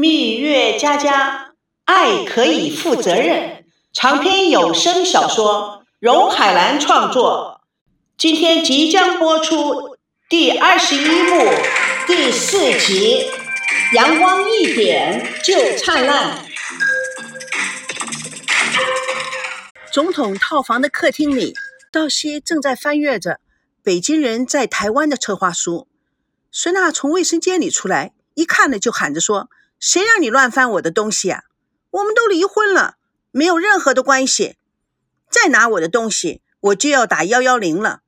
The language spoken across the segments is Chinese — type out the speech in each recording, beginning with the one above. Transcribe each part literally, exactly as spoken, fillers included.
蜜月佳佳，爱可以负责任，长篇有声小说，荣海兰创作。今天即将播出第二十一幕第四集，阳光一点就灿烂。总统套房的客厅里，道西正在翻阅着北京人在台湾的策划书。孙娜从卫生间里出来，一看了就喊着说，谁让你乱翻我的东西啊？我们都离婚了，没有任何的关系。再拿我的东西，我就要打一一零了。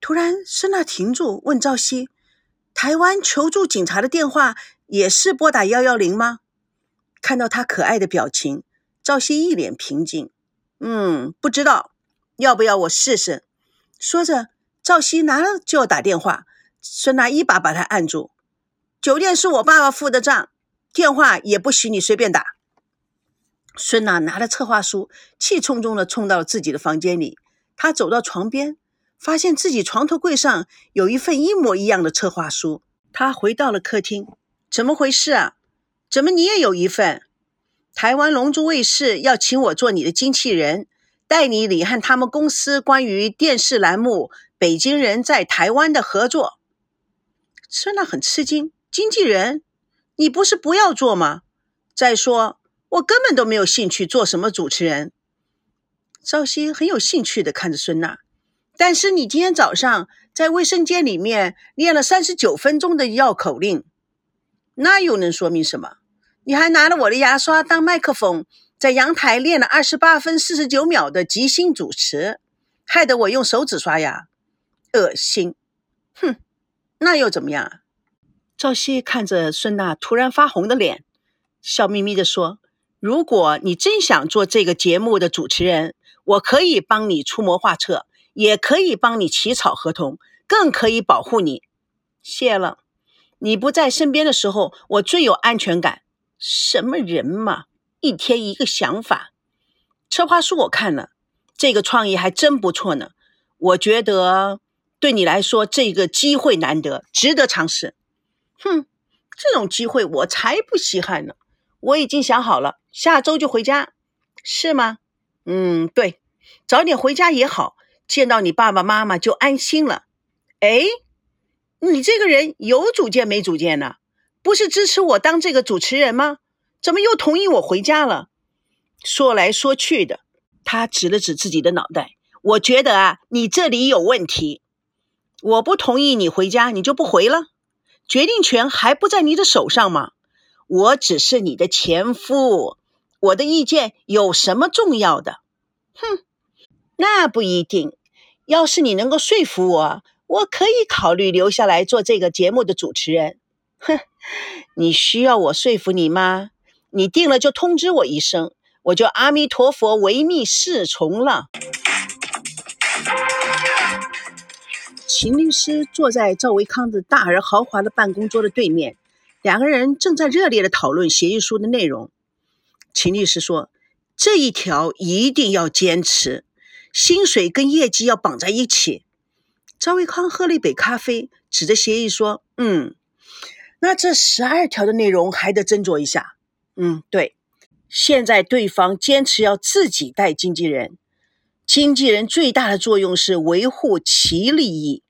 突然，孙娜停住，问赵西：“台湾求助警察的电话也是拨打一一零吗？”看到她可爱的表情，赵西一脸平静。嗯，不知道，要不要我试试？说着，赵西拿了就要打电话，孙娜一把把她按住。酒店是我爸爸付的账。电话也不许你随便打。孙娜拿了策划书，气冲冲地冲到了自己的房间里。她走到床边，发现自己床头柜上有一份一模一样的策划书。她回到了客厅，怎么回事啊？怎么你也有一份？台湾龙珠卫视要请我做你的经纪人，代理李汉他们公司关于电视栏目《北京人在台湾》的合作。孙娜很吃惊，经纪人？你不是不要做吗？再说，我根本都没有兴趣做什么主持人。赵西很有兴趣地看着孙娜，但是你今天早上在卫生间里面练了三十九分钟的绕口令，那又能说明什么？你还拿了我的牙刷当麦克风，在阳台练了二十八分四十九秒的即兴主持，害得我用手指刷牙，恶心。哼，那又怎么样啊？赵西看着孙娜突然发红的脸，笑眯眯地说，如果你真想做这个节目的主持人，我可以帮你出谋划策，也可以帮你起草合同，更可以保护你。谢了，你不在身边的时候我最有安全感。什么人嘛，一天一个想法。策划书我看了，这个创意还真不错呢，我觉得对你来说这个机会难得，值得尝试。哼，这种机会我才不稀罕呢，我已经想好了，下周就回家。是吗？嗯，对，早点回家也好，见到你爸爸妈妈就安心了。诶，你这个人有主见没主见呢？不是支持我当这个主持人吗？怎么又同意我回家了？说来说去的，他指了指自己的脑袋，我觉得啊，你这里有问题。我不同意你回家，你就不回了？决定权还不在你的手上吗？我只是你的前夫，我的意见有什么重要的？哼，那不一定。要是你能够说服我，我可以考虑留下来做这个节目的主持人。哼，你需要我说服你吗？你定了就通知我一声，我就阿弥陀佛唯命是从了。秦律师坐在赵维康的大而豪华的办公桌的对面，两个人正在热烈地讨论协议书的内容。秦律师说，这一条一定要坚持，薪水跟业绩要绑在一起。赵维康喝了一杯咖啡，指着协议说，嗯，那这十二条的内容还得斟酌一下。嗯，对，现在对方坚持要自己带经纪人，经纪人最大的作用是维护其利益，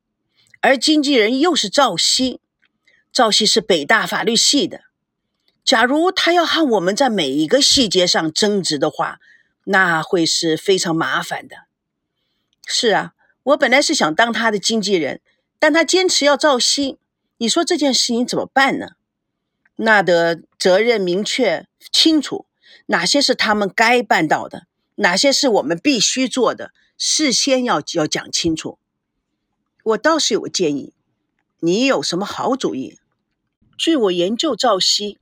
而经纪人又是赵西，赵西是北大法律系的。假如他要和我们在每一个细节上争执的话，那会是非常麻烦的。是啊，我本来是想当他的经纪人，但他坚持要赵西，你说这件事情怎么办呢？那得责任明确清楚，哪些是他们该办到的，哪些是我们必须做的，事先要要讲清楚。我倒是有个建议，你有什么好主意？据我研究赵西，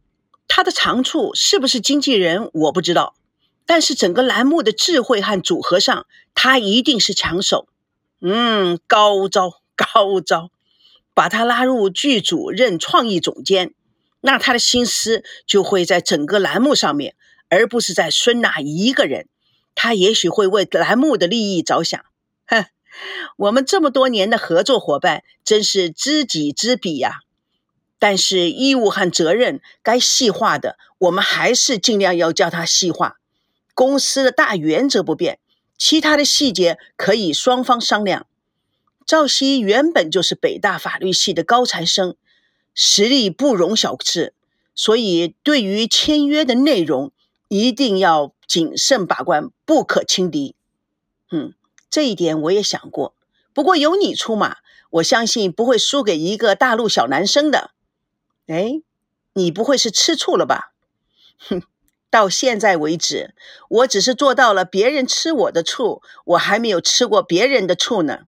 他的长处是不是经纪人我不知道，但是整个栏目的智慧和组合上，他一定是强手。嗯，高招高招，把他拉入剧组任创意总监，那他的心思就会在整个栏目上面，而不是在孙娜一个人。他也许会为栏目的利益着想。哼，我们这么多年的合作伙伴，真是知己知彼呀、啊。但是义务和责任该细化的，我们还是尽量要叫它细化。公司的大原则不变，其他的细节可以双方商量。赵西原本就是北大法律系的高材生，实力不容小视，所以对于签约的内容一定要谨慎把关，不可轻敌。嗯，这一点我也想过，不过有你出马，我相信不会输给一个大陆小男生的。哎，你不会是吃醋了吧？哼，到现在为止，我只是做到了别人吃我的醋，我还没有吃过别人的醋呢。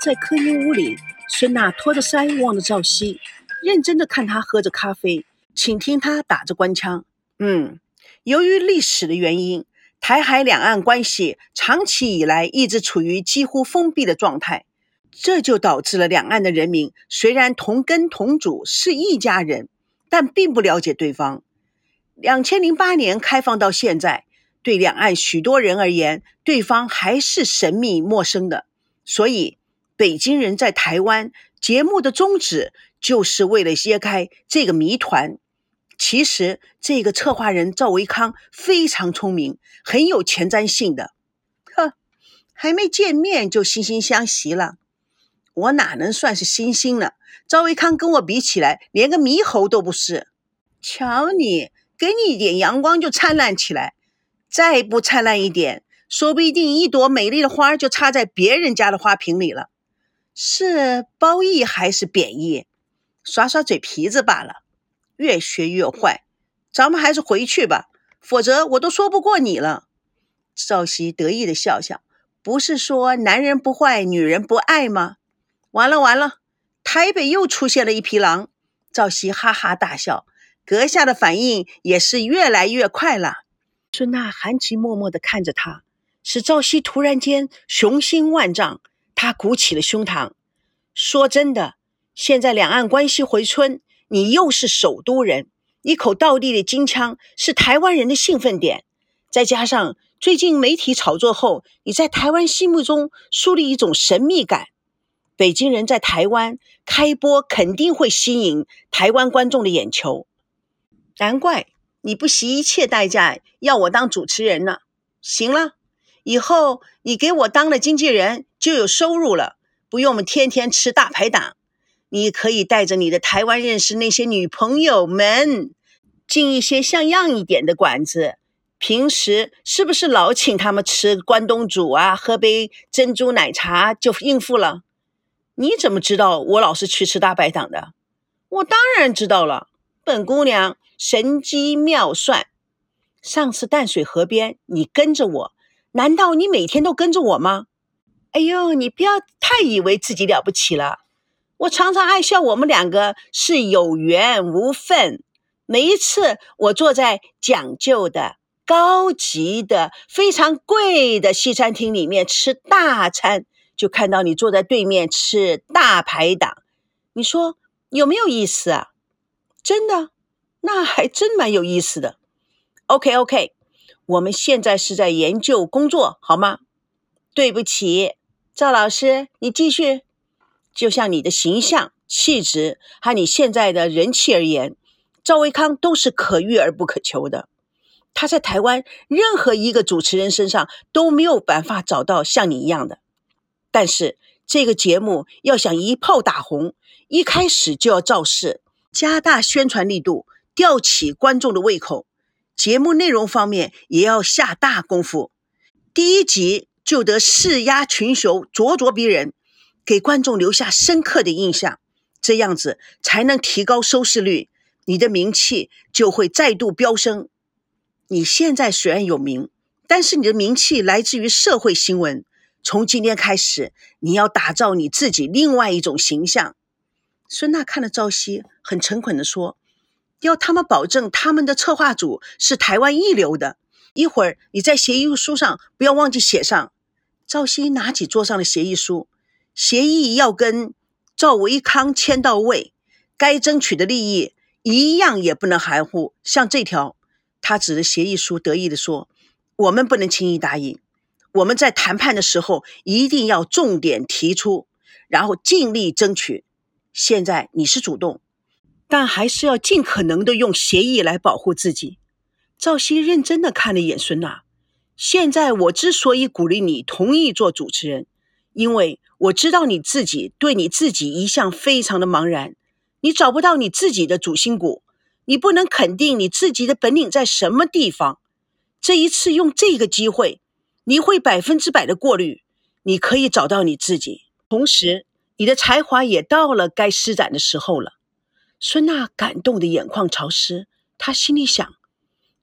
在客厅屋里，孙娜拖着腮望着赵西，认真的看他喝着咖啡，请听他打着官腔。嗯，由于历史的原因，台海两岸关系长期以来一直处于几乎封闭的状态，这就导致了两岸的人民虽然同根同祖是一家人，但并不了解对方。二零零八年开放到现在，对两岸许多人而言，对方还是神秘陌生的。所以北京人在台湾节目的宗旨就是为了揭开这个谜团。其实这个策划人赵维康非常聪明，很有前瞻性的。呵，还没见面就惺惺相惜了。我哪能算是星星呢？赵维康跟我比起来连个猕猴都不是。瞧你，给你一点阳光就灿烂起来，再不灿烂一点，说不定一朵美丽的花就插在别人家的花瓶里了。是褒义还是贬义？耍耍嘴皮子罢了。越学越坏，咱们还是回去吧，否则我都说不过你了。赵西得意的笑笑，不是说男人不坏女人不爱吗？完了完了，台北又出现了一匹狼。赵西哈哈大笑，阁下的反应也是越来越快了。孙娜含情脉脉地看着他，使赵西突然间雄心万丈，他鼓起了胸膛。说真的，现在两岸关系回春，你又是首都人，一口道地的金腔是台湾人的兴奋点，再加上最近媒体炒作后，你在台湾心目中树立一种神秘感，北京人在台湾开播肯定会吸引台湾观众的眼球。难怪你不惜一切代价要我当主持人呢。行了，以后你给我当了经纪人就有收入了，不用我们天天吃大排档。你可以带着你的台湾认识那些女朋友们，进一些像样一点的馆子，平时是不是老请他们吃关东煮啊，喝杯珍珠奶茶就应付了？你怎么知道我老是去吃大排档的？我当然知道了，本姑娘神机妙算。上次淡水河边你跟着我，难道你每天都跟着我吗？哎呦，你不要太以为自己了不起了。我常常爱笑我们两个是有缘无分，每一次我坐在讲究的高级的非常贵的西餐厅里面吃大餐，就看到你坐在对面吃大排档，你说有没有意思啊？真的，那还真蛮有意思的。 OK OK， 我们现在是在研究工作好吗？对不起赵老师，你继续。就像你的形象、气质和你现在的人气而言，赵维康都是可遇而不可求的。他在台湾任何一个主持人身上都没有办法找到像你一样的。但是这个节目要想一炮打红，一开始就要造势，加大宣传力度，吊起观众的胃口。节目内容方面也要下大功夫，第一集就得势压群雄，咄咄逼人，给观众留下深刻的印象，这样子才能提高收视率，你的名气就会再度飙升。你现在虽然有名，但是你的名气来自于社会新闻，从今天开始，你要打造你自己另外一种形象。孙娜看了赵西，很诚恳地说，要他们保证他们的策划组是台湾一流的，一会儿你在协议书上不要忘记写上。赵西拿起桌上的协议书，协议要跟赵维康签到位，该争取的利益一样也不能含糊。像这条，他指着协议书得意地说，我们不能轻易答应，我们在谈判的时候一定要重点提出，然后尽力争取。现在你是主动，但还是要尽可能的用协议来保护自己。赵熙认真的看了一眼孙娜，现在我之所以鼓励你同意做主持人，因为我知道你自己对你自己一向非常的茫然，你找不到你自己的主心骨，你不能肯定你自己的本领在什么地方。这一次用这个机会，你会百分之百的过滤，你可以找到你自己，同时你的才华也到了该施展的时候了。孙娜感动的眼眶潮湿，她心里想，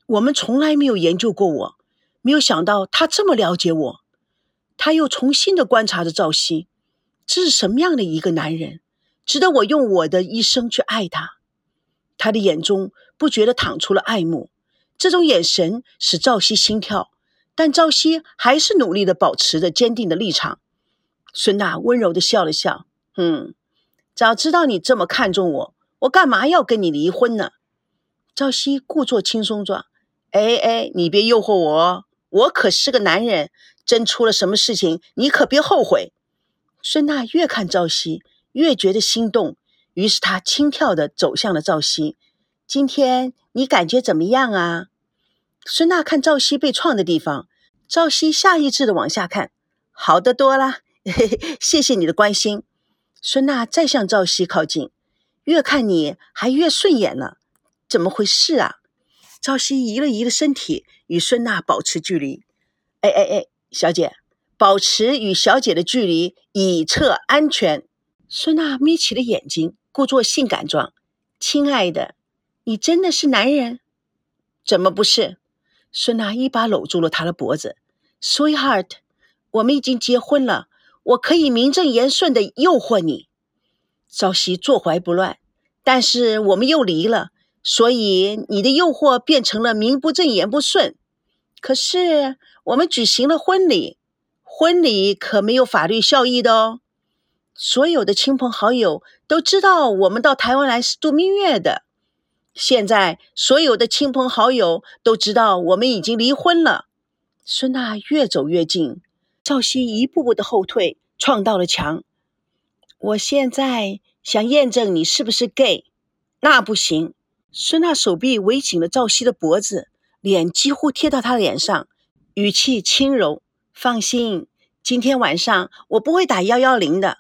我们从来没有研究过我，没有想到他这么了解我。他又重新的观察着赵熙，这是什么样的一个男人，值得我用我的一生去爱他。他的眼中不觉得淌出了爱慕，这种眼神使赵熙心跳，但赵熙还是努力的保持着坚定的立场。孙娜温柔的笑了笑，嗯，早知道你这么看重我，我干嘛要跟你离婚呢？赵熙故作轻松状，哎哎，你别诱惑我哦，我可是个男人，真出了什么事情，你可别后悔。孙娜越看赵熙，越觉得心动，于是她轻跳地走向了赵熙。今天你感觉怎么样啊？孙娜看赵熙被撞的地方，赵熙下意识地往下看，好得多啦，嘿嘿，谢谢你的关心。孙娜再向赵熙靠近，越看你还越顺眼了，怎么回事啊？赵熙移了移了身体，与孙娜保持距离。哎哎哎，小姐，保持与小姐的距离以策安全。孙娜眯起了眼睛，故作性感状，亲爱的，你真的是男人？怎么不是？孙娜一把搂住了她的脖子， Sweetheart， 我们已经结婚了，我可以名正言顺地诱惑你。赵熙坐怀不乱，但是我们又离了，所以你的诱惑变成了名不正言不顺。可是我们举行了婚礼，婚礼可没有法律效益的哦。所有的亲朋好友都知道我们到台湾来是度蜜月的。现在所有的亲朋好友都知道我们已经离婚了。孙娜越走越近，赵熙一步步的后退，撞到了墙。我现在想验证你是不是 gay， 那不行。孙娜手臂围紧了赵熙的脖子，脸几乎贴到他脸上，语气轻柔，放心，今天晚上我不会打一一零的。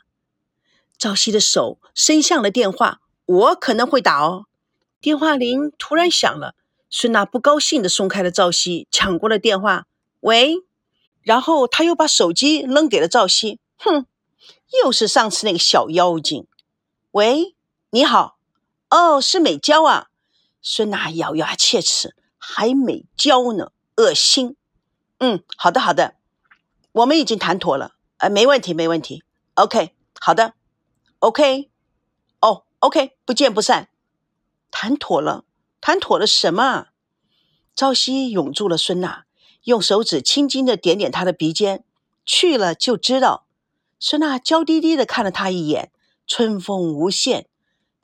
赵熙的手伸向了电话，我可能会打哦。电话铃突然响了，孙娜不高兴地松开了赵熙，抢过了电话，喂。然后他又把手机扔给了赵熙，哼，又是上次那个小妖精。喂，你好。哦，是美娇啊。孙娜咬牙切齿，还美娇呢，恶心。嗯，好的好的，我们已经谈妥了，呃，没问题没问题 ，OK， 好的 ，OK， 哦 ，OK， 不见不散。谈妥了，谈妥了什么？赵熙拥住了孙娜，用手指轻轻的点点她的鼻尖，去了就知道。孙娜娇滴滴的看了他一眼，春风无限。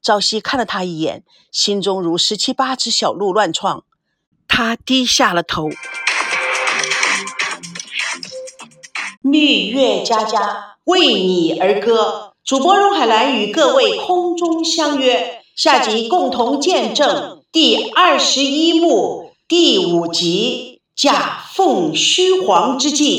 赵熙看了他一眼，心中如十七八只小鹿乱撞，他低下了头。蜜月佳佳为你而歌，主播荣海兰与各位空中相约，下集共同见证第二十一幕第五集，假凤虚凰之际。